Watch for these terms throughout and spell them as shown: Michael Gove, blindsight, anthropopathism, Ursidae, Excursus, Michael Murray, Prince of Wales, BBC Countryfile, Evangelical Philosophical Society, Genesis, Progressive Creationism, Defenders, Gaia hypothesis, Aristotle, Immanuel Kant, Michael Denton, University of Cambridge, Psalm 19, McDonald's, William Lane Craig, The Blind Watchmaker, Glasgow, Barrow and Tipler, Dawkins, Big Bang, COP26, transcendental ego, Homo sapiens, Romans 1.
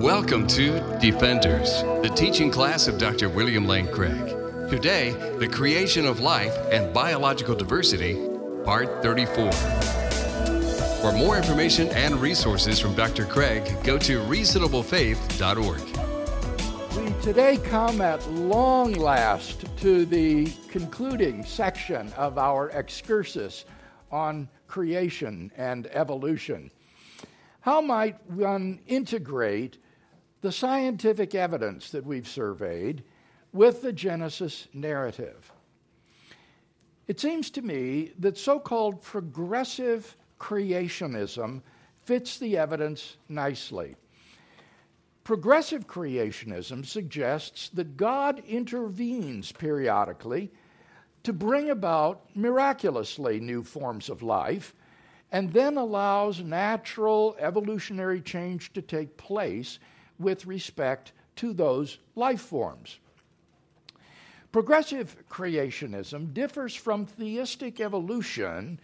Welcome to Defenders, the teaching class of Dr. William Lane Craig. Today, the creation of life and biological diversity, part 34. For more information and resources from Dr. Craig, go to reasonablefaith.org. We today come at long last to the concluding section of our excursus on creation and evolution. How might one integrate the scientific evidence that we've surveyed with the Genesis narrative? It seems to me that so-called progressive creationism fits the evidence nicely. Progressive creationism suggests that God intervenes periodically to bring about miraculously new forms of life, and then allows natural evolutionary change to take place with respect to those life forms. Progressive creationism differs from theistic evolution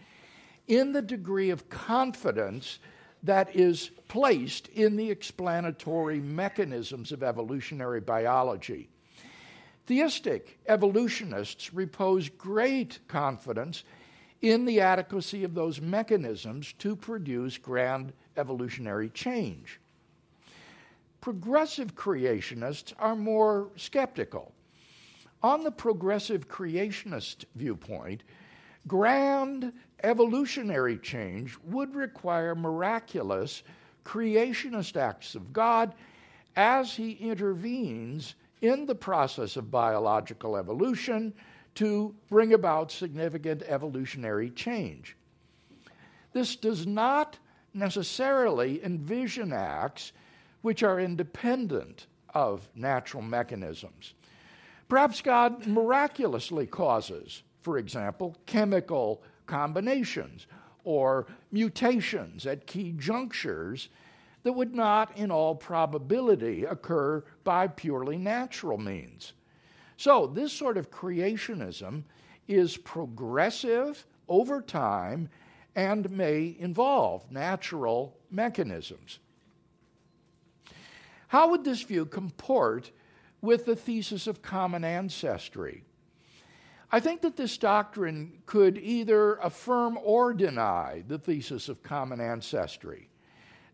in the degree of confidence that is placed in the explanatory mechanisms of evolutionary biology. Theistic evolutionists repose great confidence in the adequacy of those mechanisms to produce grand evolutionary change. Progressive creationists are more skeptical. On the progressive creationist viewpoint, grand evolutionary change would require miraculous creationist acts of God as he intervenes in the process of biological evolution to bring about significant evolutionary change. This does not necessarily envision acts which are independent of natural mechanisms. Perhaps God miraculously causes, for example, chemical combinations or mutations at key junctures that would not, in all probability, occur by purely natural means. So this sort of creationism is progressive over time and may involve natural mechanisms. How would this view comport with the thesis of common ancestry? I think that this doctrine could either affirm or deny the thesis of common ancestry.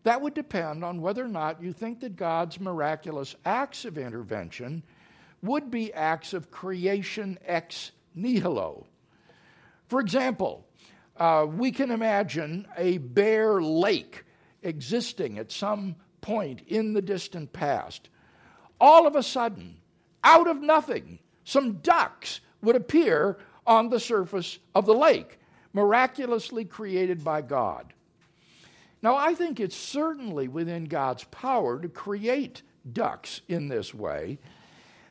That would depend on whether or not you think that God's miraculous acts of intervention would be acts of creation ex nihilo. For example, we can imagine a bare lake existing at some point in the distant past. All of a sudden, out of nothing, some ducks would appear on the surface of the lake, miraculously created by God. Now, I think it's certainly within God's power to create ducks in this way,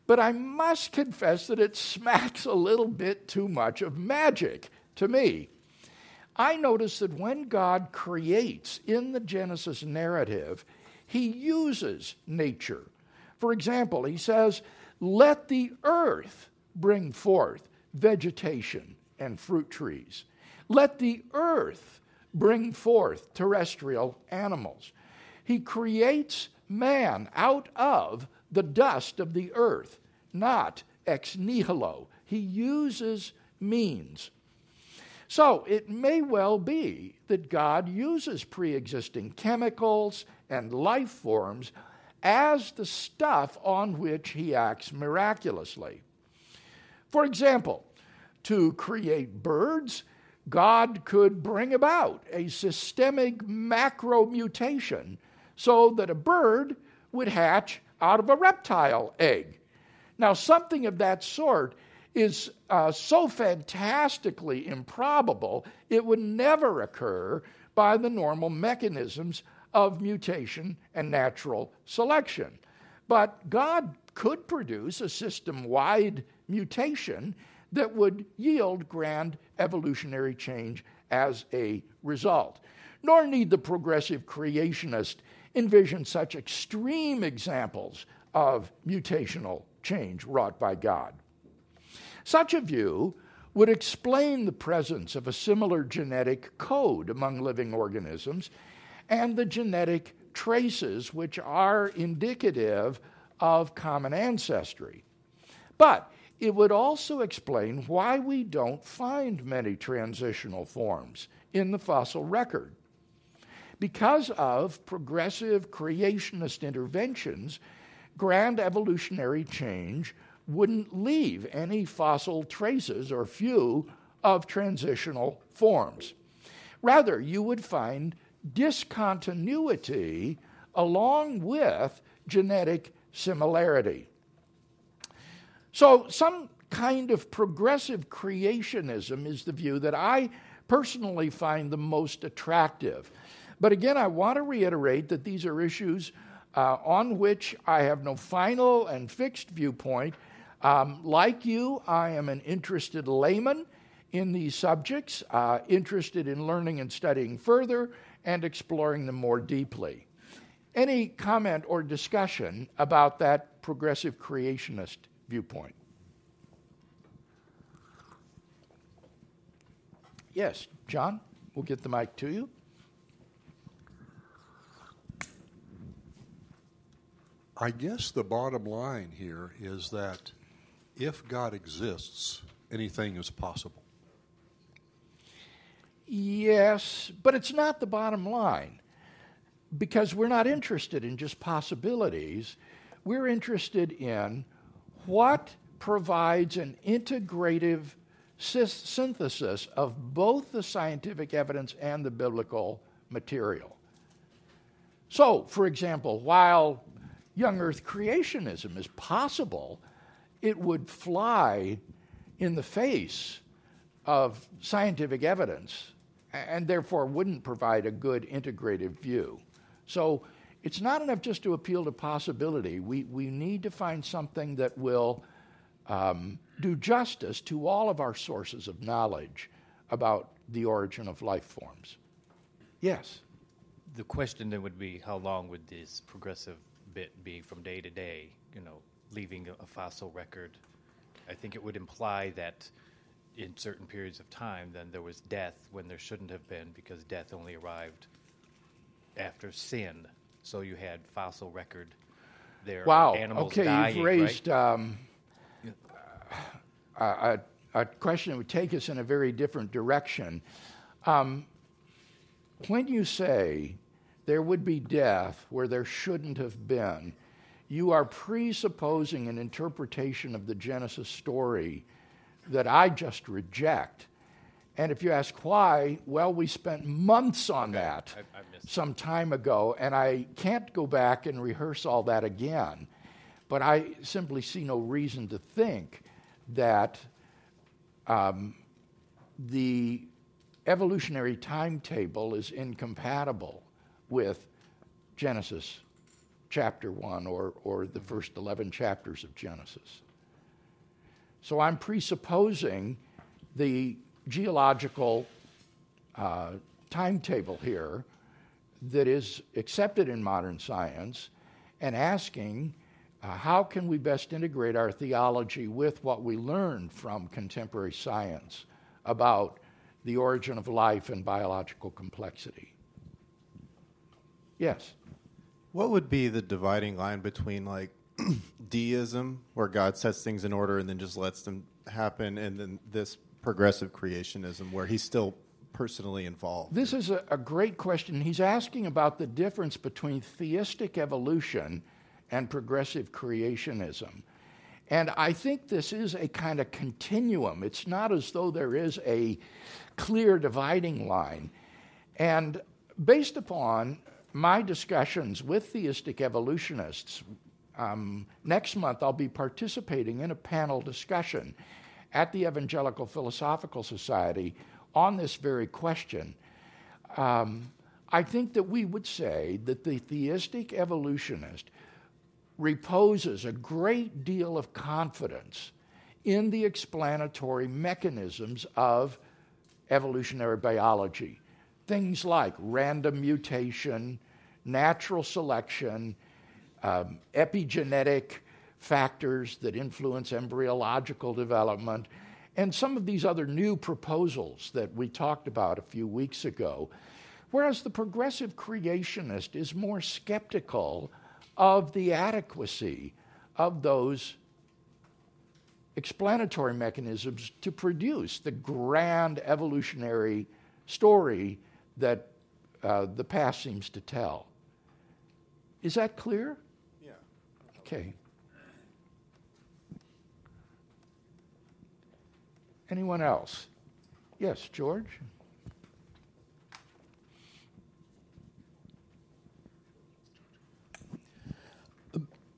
but I must confess that it smacks a little bit too much of magic to me. I notice that when God creates in the Genesis narrative, he uses nature. For example, he says, "Let the earth bring forth vegetation and fruit trees. Let the earth bring forth terrestrial animals." He creates man out of the dust of the earth, not ex nihilo. He uses means. So it may well be that God uses pre-existing chemicals and life forms as the stuff on which he acts miraculously. For example, to create birds, God could bring about a systemic macro mutation so that a bird would hatch out of a reptile egg. Now, something of that sort is so fantastically improbable, it would never occur by the normal mechanisms of mutation and natural selection. But God could produce a system-wide mutation that would yield grand evolutionary change as a result. Nor need the progressive creationist envision such extreme examples of mutational change wrought by God. Such a view would explain the presence of a similar genetic code among living organisms and the genetic traces which are indicative of common ancestry. But it would also explain why we don't find many transitional forms in the fossil record. Because of progressive creationist interventions, grand evolutionary change wouldn't leave any fossil traces or few of transitional forms. Rather, you would find discontinuity along with genetic similarity. So some kind of progressive creationism is the view that I personally find the most attractive. But again, I want to reiterate that these are issues on which I have no final and fixed viewpoint. Like you, I am an interested layman in these subjects, interested in learning and studying further and exploring them more deeply. Any comment or discussion about that progressive creationist viewpoint? Yes, John, we'll get the mic to you. I guess the bottom line here is that if God exists, anything is possible. Yes, but it's not the bottom line, because we're not interested in just possibilities. We're interested in what provides an integrative synthesis of both the scientific evidence and the biblical material. So, for example, while young earth creationism is possible, it would fly in the face of scientific evidence and therefore wouldn't provide a good integrative view. So it's not enough just to appeal to possibility. We need to find something that will do justice to all of our sources of knowledge about the origin of life forms. Yes? The question then would be, how long would this progressive bit be from day to day, you know, leaving a fossil record? I think it would imply that in certain periods of time then there was death when there shouldn't have been, because death only arrived after sin. So you had fossil record there. Wow. Animals okay, dying, you've raised right? A question that would take us in a very different direction. When you say there would be death where there shouldn't have been, you are presupposing an interpretation of the Genesis story that I just reject. And if you ask why, well, we spent months on that some time ago, and I can't go back and rehearse all that again. But I simply see no reason to think that the evolutionary timetable is incompatible with Genesis chapter 1 or the first 11 chapters of Genesis. So I'm presupposing the geological timetable here that is accepted in modern science and asking how can we best integrate our theology with what we learned from contemporary science about the origin of life and biological complexity. Yes. What would be the dividing line between, like, deism, where God sets things in order and then just lets them happen, and then this progressive creationism, where he's still personally involved? This is a great question. He's asking about the difference between theistic evolution and progressive creationism. And I think this is a kind of continuum. It's not as though there is a clear dividing line. And based upon my discussions with theistic evolutionists, next month I'll be participating in a panel discussion at the Evangelical Philosophical Society on this very question. I think that we would say that the theistic evolutionist reposes a great deal of confidence in the explanatory mechanisms of evolutionary biology. Things like random mutation, natural selection, epigenetic factors that influence embryological development, and some of these other new proposals that we talked about a few weeks ago, Whereas the progressive creationist is more skeptical of the adequacy of those explanatory mechanisms to produce the grand evolutionary story that the past seems to tell. Is that clear? Yeah. Okay. Anyone else? Yes, George?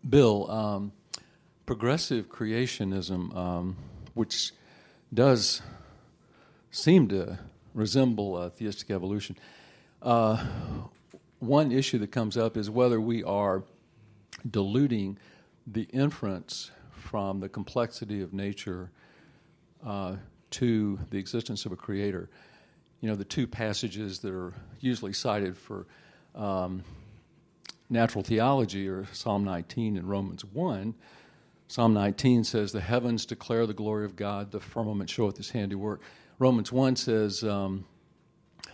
Bill, progressive creationism, which does seem to resemble theistic evolution, one issue that comes up is whether we are diluting the inference from the complexity of nature to the existence of a creator. You know, the two passages that are usually cited for natural theology are Psalm 19 and Romans 1. Psalm 19 says, "The heavens declare the glory of God, the firmament showeth his handiwork." Romans 1 says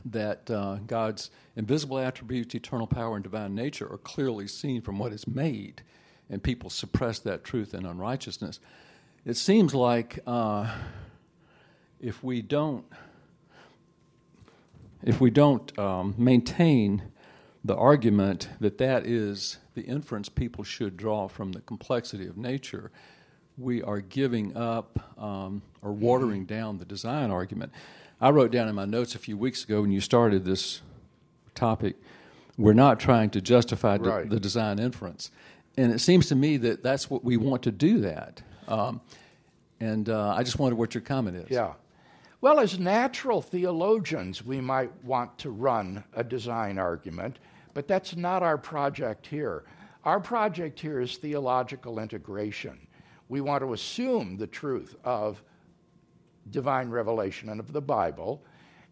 that God's invisible attributes, eternal power, and divine nature are clearly seen from what is made, and people suppress that truth in unrighteousness. It seems like if we don't maintain the argument that that is the inference people should draw from the complexity of nature, we are giving up or watering down the design argument. I wrote down in my notes a few weeks ago when you started this topic, we're not trying to justify the design inference. And it seems to me that that's what we want to do that. I just wondered what your comment is. Yeah. Well, as natural theologians, we might want to run a design argument, but that's not our project here. Our project here is theological integration. We want to assume the truth of divine revelation and of the Bible,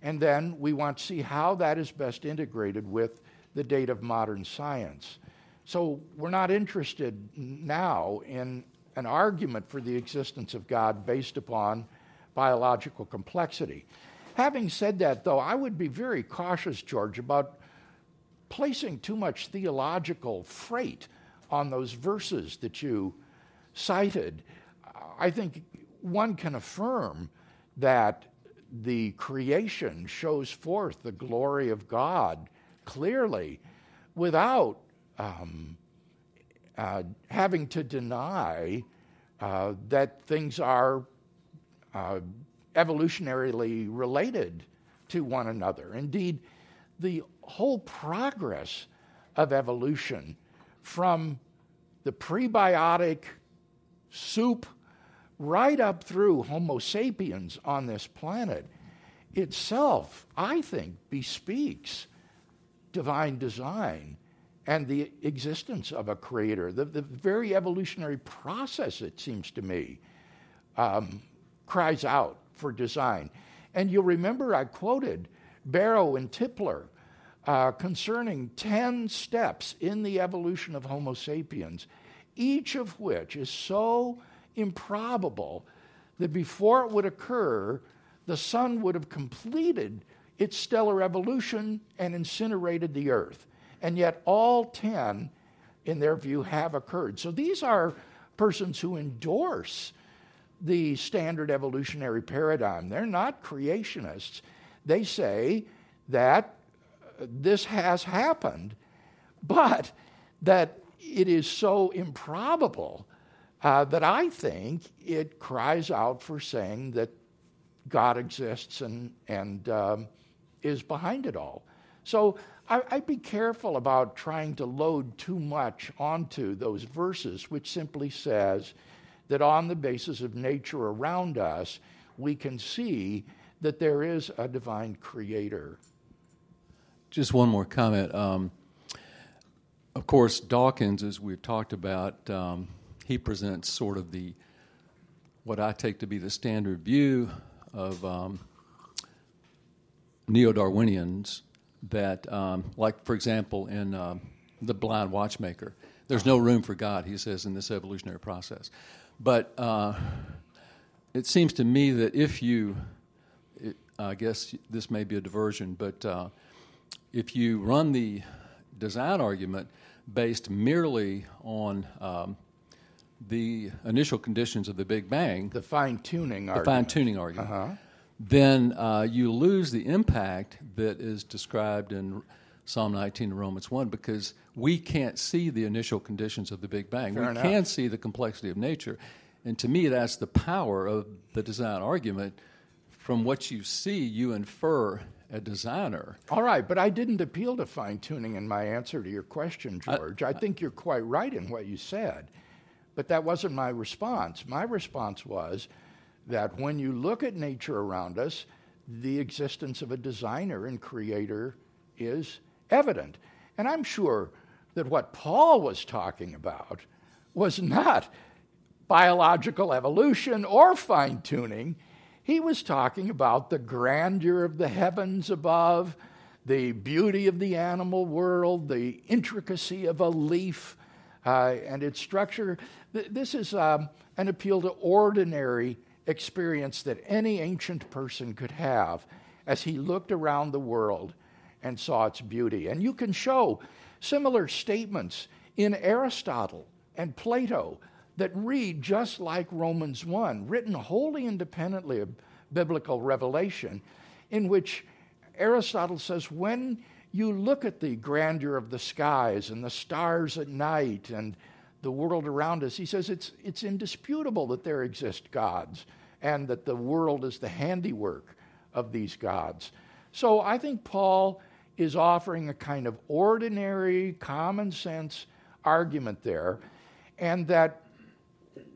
and then we want to see how that is best integrated with the data of modern science. So we're not interested now in an argument for the existence of God based upon biological complexity. Having said that, though, I would be very cautious, George, about placing too much theological freight on those verses that you cited. I think one can affirm that the creation shows forth the glory of God clearly without having to deny that things are evolutionarily related to one another. Indeed, the whole progress of evolution from the prebiotic soup right up through Homo sapiens on this planet itself, I think, bespeaks divine design and the existence of a creator. The very evolutionary process, it seems to me, cries out for design. And you'll remember I quoted Barrow and Tipler concerning 10 steps in the evolution of Homo sapiens, each of which is so improbable that before it would occur, the sun would have completed its stellar evolution and incinerated the Earth. And yet all 10, in their view, have occurred. So these are persons who endorse the standard evolutionary paradigm. They're not creationists. They say that this has happened, but that it is so improbable that I think it cries out for saying that God exists and is behind it all. So I'd be careful about trying to load too much onto those verses, which simply says that on the basis of nature around us, we can see that there is a divine creator. Just one more comment. Of course, Dawkins, as we've talked about, he presents sort of what I take to be the standard view of neo-Darwinians, that, like, for example, in The Blind Watchmaker, there's no room for God, he says, in this evolutionary process. But it seems to me that I guess this may be a diversion, but if you run the design argument based merely on the initial conditions of the Big Bang, the fine-tuning argument, then you lose the impact that is described in Psalm 19 and Romans 1, because we can't see the initial conditions of the Big Bang. Fair enough. Can see the complexity of nature. And to me, that's the power of the design argument. From what you see, you infer a designer. All right, but I didn't appeal to fine-tuning in my answer to your question, George. I think you're quite right in what you said, but that wasn't my response. My response was that when you look at nature around us, the existence of a designer and creator is evident. And I'm sure that what Paul was talking about was not biological evolution or fine-tuning. He was talking about the grandeur of the heavens above, the beauty of the animal world, the intricacy of a leaf and its structure. This is an appeal to ordinary experience that any ancient person could have as he looked around the world and saw its beauty. And you can show similar statements in Aristotle and Plato that read just like Romans 1, written wholly independently of biblical revelation, in which Aristotle says, when you look at the grandeur of the skies and the stars at night and the world around us, he says it's indisputable that there exist gods and that the world is the handiwork of these gods. So I think Paul is offering a kind of ordinary, common sense argument there, and that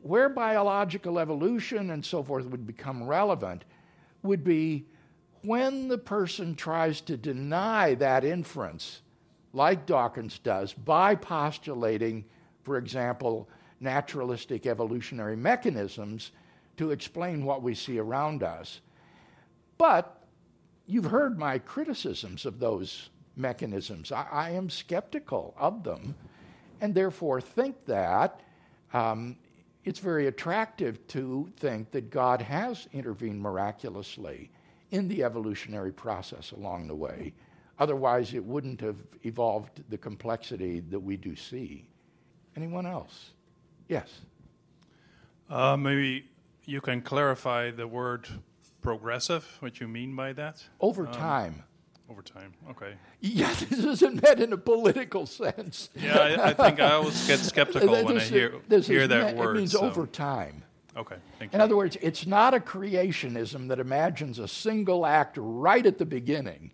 where biological evolution and so forth would become relevant would be when the person tries to deny that inference, like Dawkins does, by postulating, for example, naturalistic evolutionary mechanisms to explain what we see around us. But you've heard my criticisms of those mechanisms. I am skeptical of them, and therefore think that it's very attractive to think that God has intervened miraculously in the evolutionary process along the way. Otherwise, it wouldn't have evolved the complexity that we do see. Anyone else? Yes. Maybe you can clarify the word progressive, what you mean by that? Over time. Over time, okay. Yeah, this isn't meant in a political sense. Yeah, I think I always get skeptical when I hear that word. It means over time. Okay, thank you. In other words, it's not a creationism that imagines a single act right at the beginning,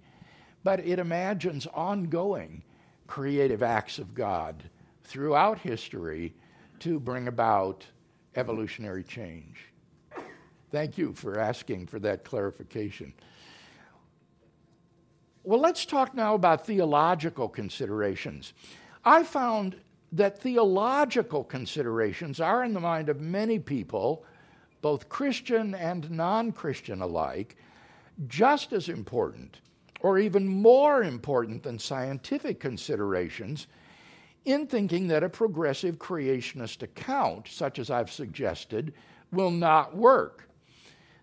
but it imagines ongoing creative acts of God throughout history to bring about evolutionary change. Thank you for asking for that clarification. Well, let's talk now about theological considerations. I found that theological considerations are in the mind of many people, both Christian and non-Christian alike, just as important or even more important than scientific considerations in thinking that a progressive creationist account, such as I've suggested, will not work.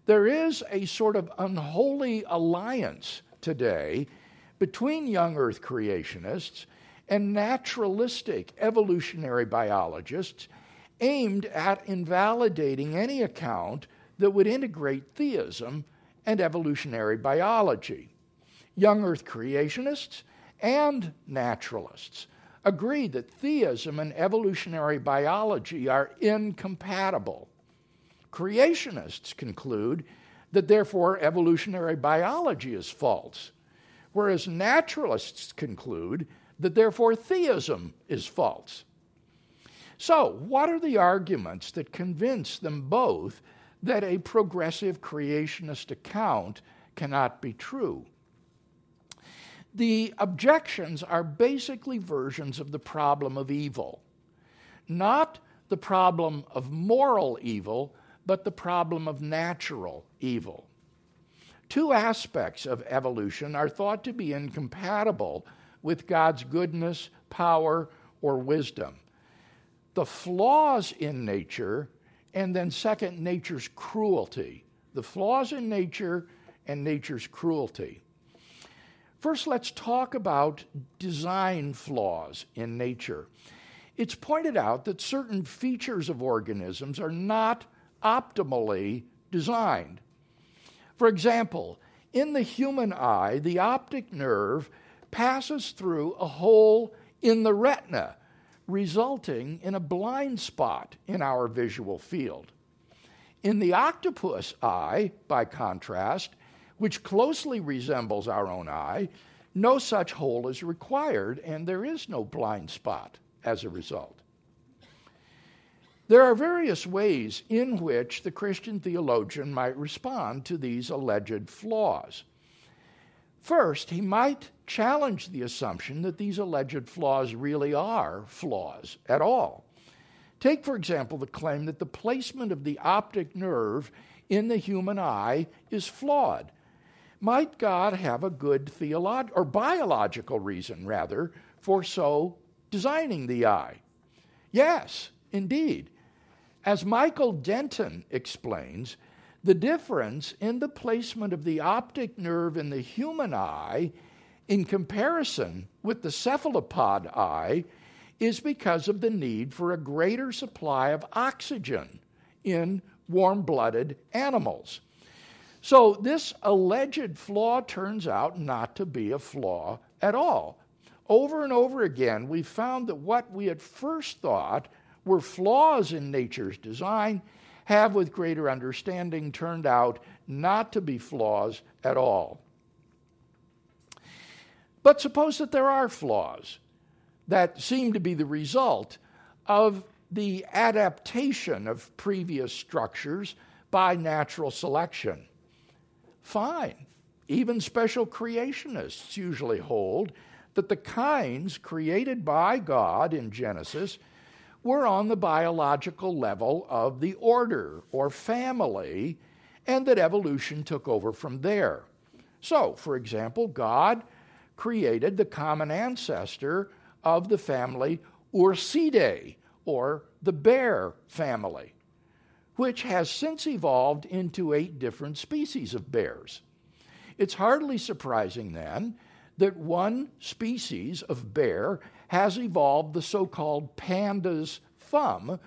There is a sort of unholy alliance today between young earth creationists and naturalistic evolutionary biologists aimed at invalidating any account that would integrate theism and evolutionary biology. Young earth creationists and naturalists agree that theism and evolutionary biology are incompatible. Creationists conclude that therefore evolutionary biology is false, whereas naturalists conclude that therefore theism is false. So, what are the arguments that convince them both that a progressive creationist account cannot be true? The objections are basically versions of the problem of evil, not the problem of moral evil, but the problem of natural evil. Two aspects of evolution are thought to be incompatible with God's goodness, power, or wisdom: the flaws in nature, and then second, nature's cruelty. The flaws in nature and nature's cruelty. First, let's talk about design flaws in nature. It's pointed out that certain features of organisms are not optimally designed. For example, in the human eye, the optic nerve passes through a hole in the retina, resulting in a blind spot in our visual field. In the octopus eye, by contrast, which closely resembles our own eye, no such hole is required, and there is no blind spot as a result. There are various ways in which the Christian theologian might respond to these alleged flaws. First, he might challenge the assumption that these alleged flaws really are flaws at all. Take, for example, the claim that the placement of the optic nerve in the human eye is flawed. Might God have a good theological or biological reason, rather, for so designing the eye? Yes, indeed. As Michael Denton explains, the difference in the placement of the optic nerve in the human eye in comparison with the cephalopod eye is because of the need for a greater supply of oxygen in warm-blooded animals. So this alleged flaw turns out not to be a flaw at all. Over and over again, we found that what we at first thought were flaws in nature's design have, with greater understanding, turned out not to be flaws at all. But suppose that there are flaws that seem to be the result of the adaptation of previous structures by natural selection. Fine. Even special creationists usually hold that the kinds created by God in Genesis were on the biological level of the order or family, and that evolution took over from there. So, for example, God created the common ancestor of the family Ursidae, or the bear family, which has since evolved into 8 different species of bears. It's hardly surprising, then, that one species of bear has evolved the so-called panda's thumb,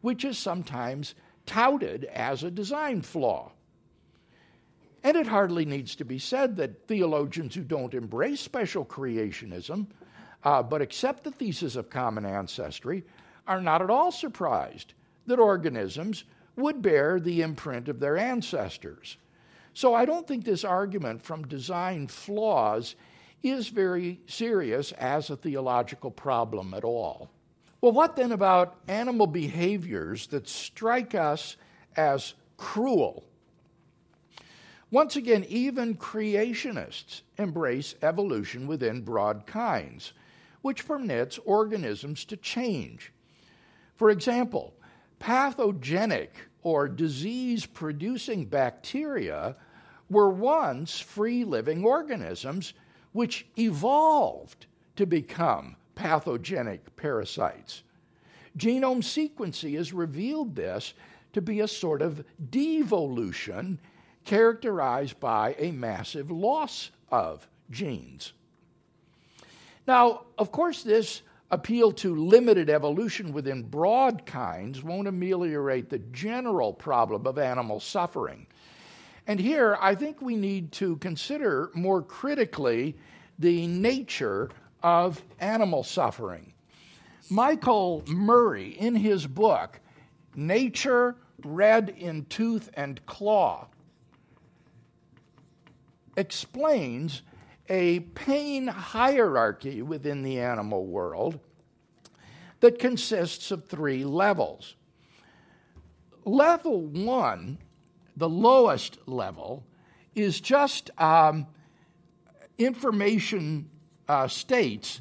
which is sometimes touted as a design flaw. And it hardly needs to be said that theologians who don't embrace special creationism, but accept the thesis of common ancestry, are not at all surprised that organisms would bear the imprint of their ancestors. So I don't think this argument from design flaws is very serious as a theological problem at all. Well, what then about animal behaviors that strike us as cruel? Once again, even creationists embrace evolution within broad kinds, which permits organisms to change. For example, pathogenic or disease-producing bacteria were once free-living organisms which evolved to become pathogenic parasites. Genome sequencing has revealed this to be a sort of devolution characterized by a massive loss of genes. Now, of course, this appeal to limited evolution within broad kinds won't ameliorate the general problem of animal suffering. And here, I think we need to consider more critically the nature of animal suffering. Michael Murray, in his book, Nature Red in Tooth and Claw, explains a pain hierarchy within the animal world that consists of 3 levels. Level 1, the lowest level, is just information states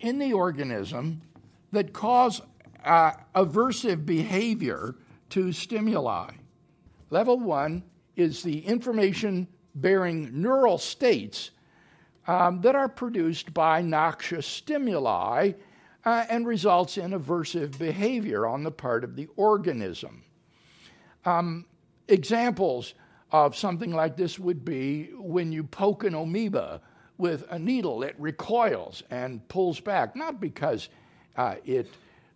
in the organism that cause aversive behavior to stimuli. Level 1 is the information bearing neural states that are produced by noxious stimuli and results in aversive behavior on the part of the organism. Examples of something like this would be when you poke an amoeba with a needle. It recoils and pulls back, not because it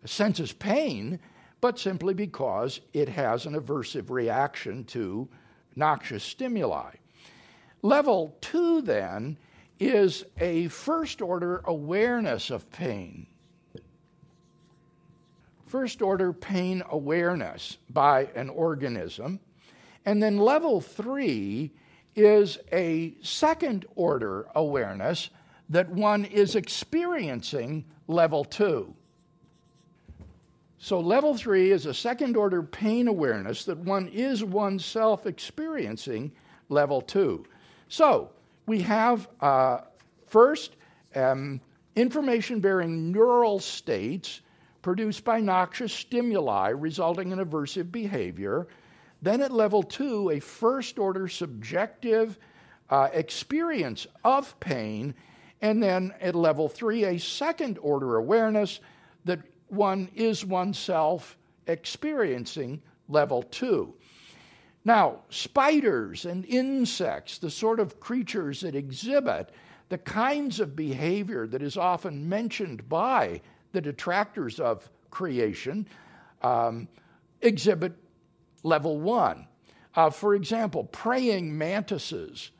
senses pain, but simply because it has an aversive reaction to noxious stimuli. Level 2, then, is a first-order awareness of pain. First-order pain awareness by an organism. And then level 3 is a second-order awareness that one is experiencing level 2. So level 3 is a second-order pain awareness that one is oneself experiencing level 2. So we have, first, information-bearing neural states produced by noxious stimuli resulting in aversive behavior. Then at level 2, a first-order subjective experience of pain. And then at level 3, a second-order awareness that one is oneself experiencing level 2. Now, spiders and insects, the sort of creatures that exhibit the kinds of behavior that is often mentioned by the detractors of creation, exhibit level 1. For example, praying mantises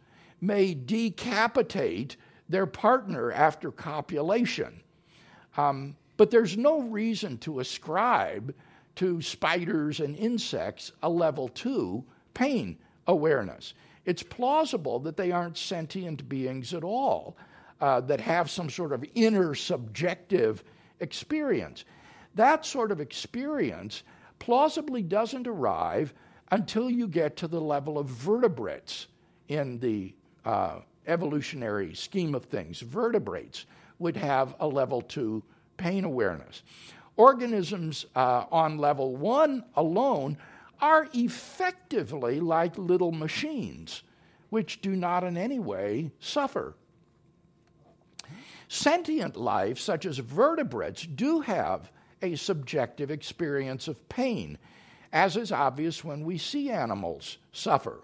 may decapitate their partner after copulation. But there's no reason to ascribe to spiders and insects a level 2 pain awareness. It's plausible that they aren't sentient beings at all, that have some sort of inner subjective experience. That sort of experience plausibly doesn't arrive until you get to the level of vertebrates in the evolutionary scheme of things. Vertebrates would have a level 2 pain awareness. Organisms on level 1 alone are effectively like little machines, which do not in any way suffer. Sentient life, such as vertebrates, do have a subjective experience of pain, as is obvious when we see animals suffer.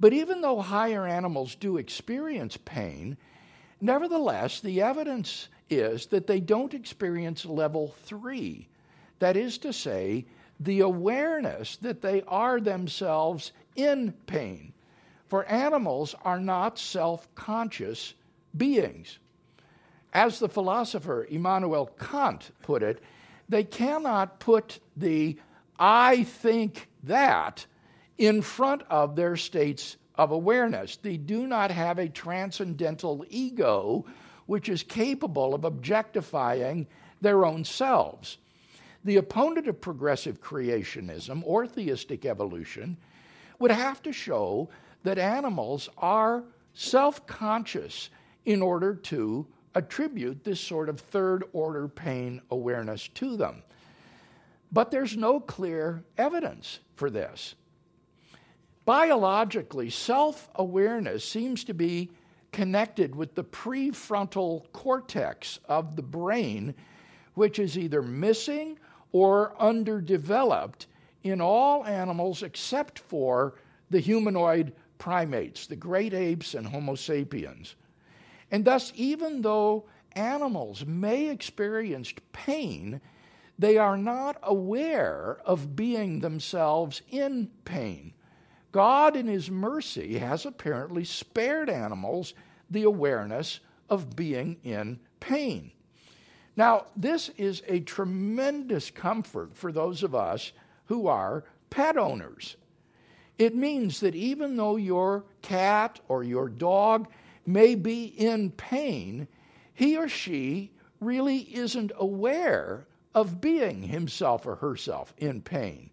But even though higher animals do experience pain, nevertheless, the evidence is that they don't experience level 3. That is to say, the awareness that they are themselves in pain. For animals are not self-conscious beings. As the philosopher Immanuel Kant put it, they cannot put the "I think that" in front of their states of awareness. They do not have a transcendental ego which is capable of objectifying their own selves. The opponent of progressive creationism or theistic evolution would have to show that animals are self-conscious in order to attribute this sort of third-order pain awareness to them. But there's no clear evidence for this. Biologically, self-awareness seems to be connected with the prefrontal cortex of the brain, which is either missing or underdeveloped in all animals except for the humanoid primates, the great apes and Homo sapiens. And thus, even though animals may experience pain, they are not aware of being themselves in pain. God, in his mercy, has apparently spared animals the awareness of being in pain. Now, this is a tremendous comfort for those of us who are pet owners. It means that even though your cat or your dog may be in pain, he or she really isn't aware of being himself or herself in pain.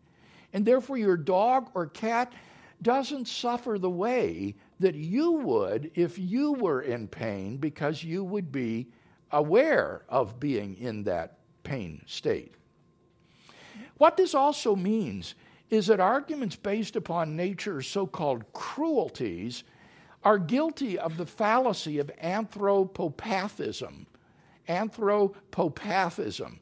And therefore, your dog or cat doesn't suffer the way that you would if you were in pain, because you would be aware of being in that pain state. What this also means is that arguments based upon nature's so-called cruelties are guilty of the fallacy of anthropopathism. Anthropopathism.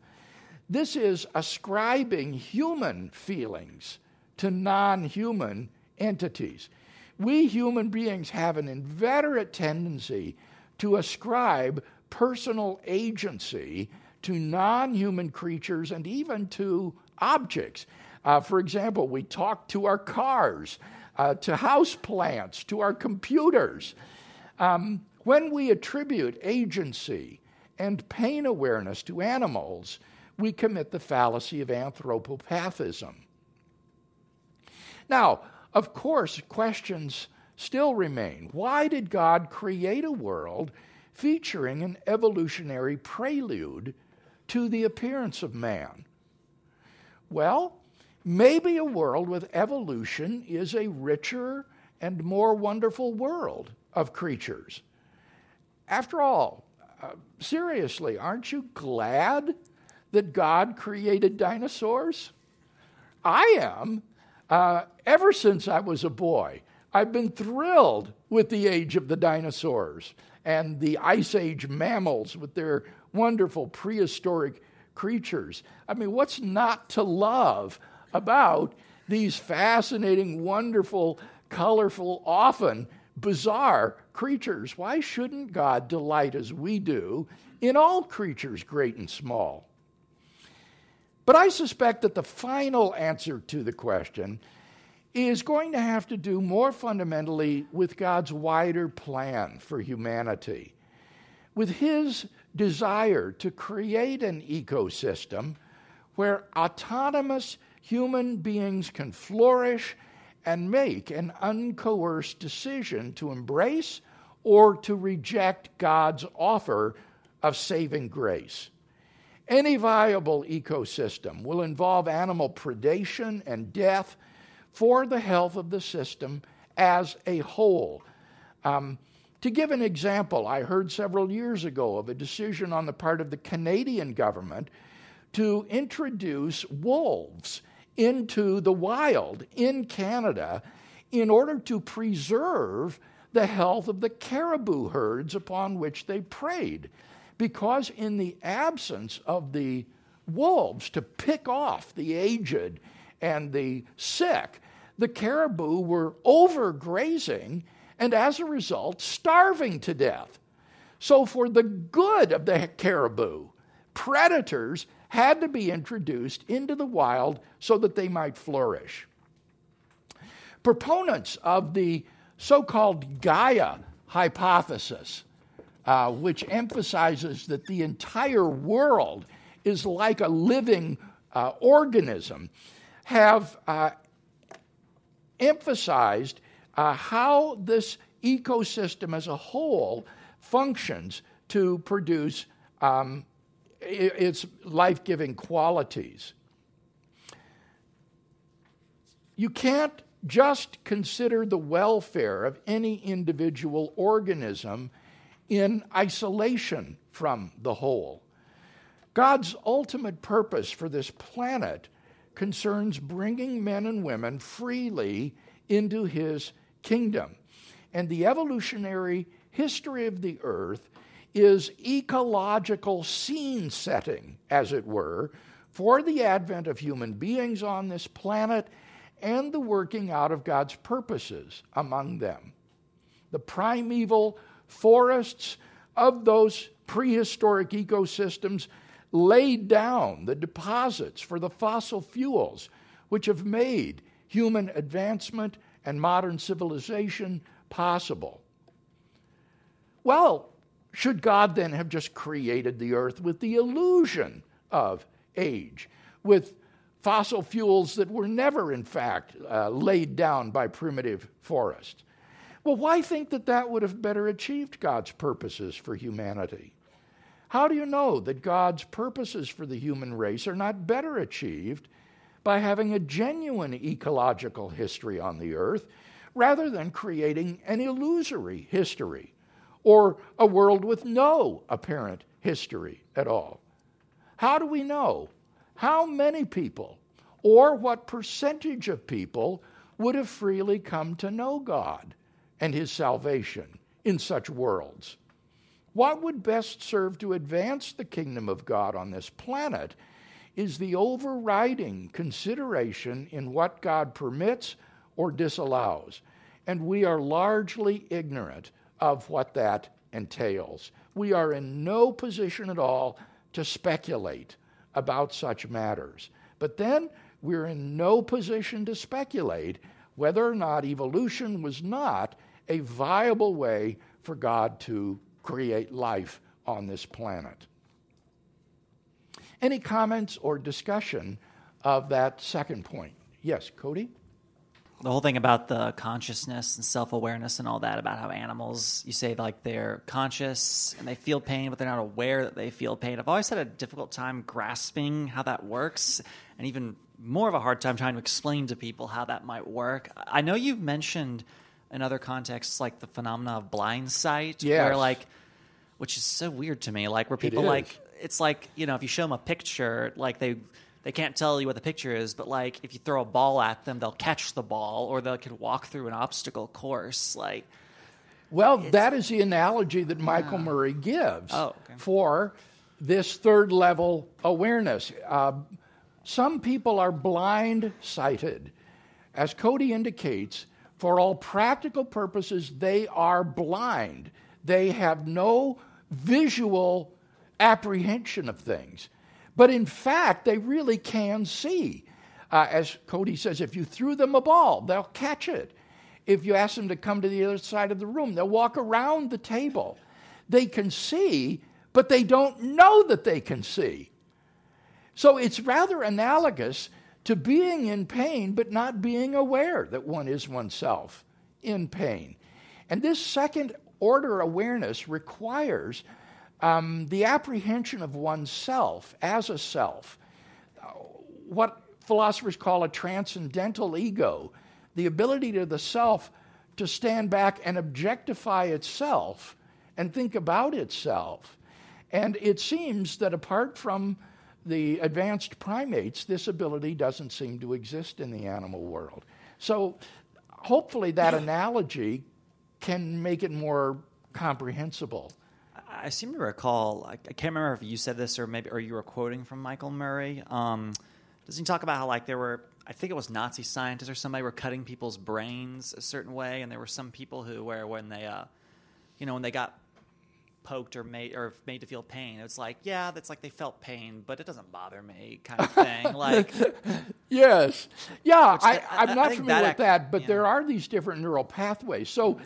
This is ascribing human feelings to non-human entities. We human beings have an inveterate tendency to ascribe personal agency to non-human creatures and even to objects. For example, we talk to our cars, to house plants, to our computers. When we attribute agency and pain awareness to animals, we commit the fallacy of anthropopathism. Now, of course, questions still remain. Why did God create a world featuring an evolutionary prelude to the appearance of man? Well, maybe a world with evolution is a richer and more wonderful world of creatures. After all, seriously, aren't you glad that God created dinosaurs? I am. Ever since I was a boy, I've been thrilled with the age of the dinosaurs and the Ice Age mammals with their wonderful prehistoric creatures. I mean, what's not to love about these fascinating, wonderful, colorful, often bizarre creatures? Why shouldn't God delight as we do in all creatures, great and small? But I suspect that the final answer to the question is going to have to do more fundamentally with God's wider plan for humanity, with his desire to create an ecosystem where autonomous human beings can flourish and make an uncoerced decision to embrace or to reject God's offer of saving grace. Any viable ecosystem will involve animal predation and death for the health of the system as a whole. To give an example, I heard several years ago of a decision on the part of the Canadian government to introduce wolves into the wild in Canada in order to preserve the health of the caribou herds upon which they preyed. Because in the absence of the wolves to pick off the aged and the sick, the caribou were overgrazing and as a result starving to death. So for the good of the caribou, predators had to be introduced into the wild so that they might flourish. Proponents of the so-called Gaia hypothesis, which emphasizes that the entire world is like a living organism, have emphasized how this ecosystem as a whole functions to produce its life-giving qualities. You can't just consider the welfare of any individual organism in isolation from the whole. God's ultimate purpose for this planet concerns bringing men and women freely into his kingdom. And the evolutionary history of the earth is ecological scene setting, as it were, for the advent of human beings on this planet and the working out of God's purposes among them. The primeval forests of those prehistoric ecosystems laid down the deposits for the fossil fuels which have made human advancement and modern civilization possible. Well, should God then have just created the earth with the illusion of age, with fossil fuels that were never, in fact, laid down by primitive forests? Well, why think that that would have better achieved God's purposes for humanity? How do you know that God's purposes for the human race are not better achieved by having a genuine ecological history on the earth rather than creating an illusory history or a world with no apparent history at all? How do we know how many people or what percentage of people would have freely come to know God and his salvation in such worlds? What would best serve to advance the kingdom of God on this planet is the overriding consideration in what God permits or disallows. And we are largely ignorant of what that entails. We are in no position at all to speculate about such matters. But then we're in no position to speculate whether or not evolution was not a viable way for God to create life on this planet. Any comments or discussion of that second point? Yes, Cody? The whole thing about the consciousness and self-awareness and all that, about how animals, you say, like, they're conscious and they feel pain, but they're not aware that they feel pain. I've always had a difficult time grasping how that works, and even more of a hard time trying to explain to people how that might work. I know you've mentioned in other contexts, like, the phenomena of blindsight, yes, where, like, which is so weird to me, like, where people, like, it's like, you know, if you show them a picture, like, they can't tell you what the picture is, but, like, if you throw a ball at them, they'll catch the ball, or they can walk through an obstacle course. Like, well, that is the analogy that Michael Murray gives for this third-level awareness. Some people are blind-sighted. As Cody indicates, for all practical purposes, they are blind. They have no visual apprehension of things. But in fact, they really can see. As Cody says, if you threw them a ball, they'll catch it. If you ask them to come to the other side of the room, they'll walk around the table. They can see, but they don't know that they can see. So it's rather analogous to being in pain, but not being aware that one is oneself in pain. And this second-order awareness requires the apprehension of oneself as a self, what philosophers call a transcendental ego, the ability of the self to stand back and objectify itself and think about itself. And it seems that apart from the advanced primates, this ability doesn't seem to exist in the animal world. So hopefully that analogy can make it more comprehensible. I seem to recall, I can't remember if you said this or you were quoting from Michael Murray. Doesn't he talk about how, like, there were, I think it was Nazi scientists or somebody, were cutting people's brains a certain way, and there were some people who were, when they, when they got poked or made to feel pain, it's like, yeah, that's like they felt pain, but it doesn't bother me, kind of thing. Like, yes, yeah, I'm not familiar with that, but there are these different neural pathways. So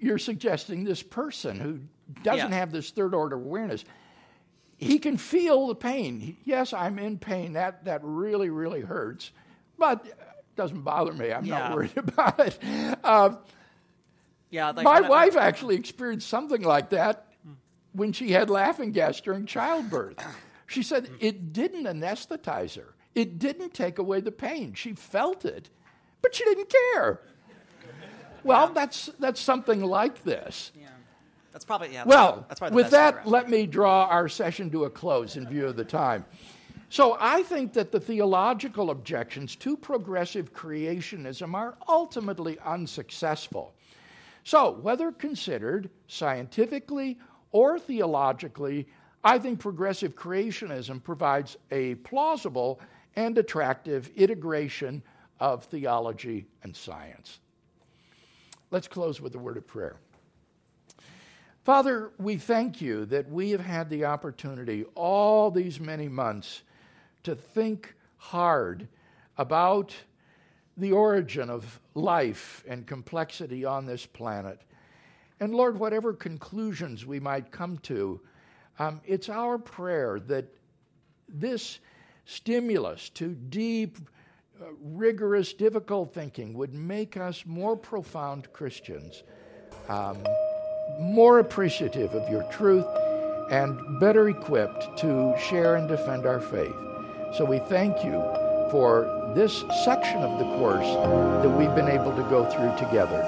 you're suggesting this person who doesn't have this third-order awareness, he can feel the pain. Yes, I'm in pain. That really, really hurts, but it doesn't bother me. I'm not worried about it. My wife actually experienced something like that when she had laughing gas during childbirth. She said it didn't anesthetize her. It didn't take away the pain. She felt it, but she didn't care. Well, that's something like this. Yeah. That's probably, that's probably with that, let me draw our session to a close in view of the time. So I think that the theological objections to progressive creationism are ultimately unsuccessful. So whether considered scientifically or theologically, I think progressive creationism provides a plausible and attractive integration of theology and science. Let's close with a word of prayer. Father, we thank you that we have had the opportunity all these many months to think hard about the origin of life and complexity on this planet. And Lord, whatever conclusions we might come to, it's our prayer that this stimulus to deep, rigorous, difficult thinking would make us more profound Christians, more appreciative of your truth, and better equipped to share and defend our faith. So we thank you for this section of the course that we've been able to go through together.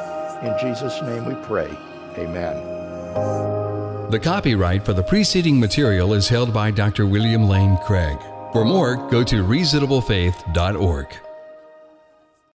In Jesus' name we pray. Amen. The copyright for the preceding material is held by Dr. William Lane Craig. For more, go to reasonablefaith.org.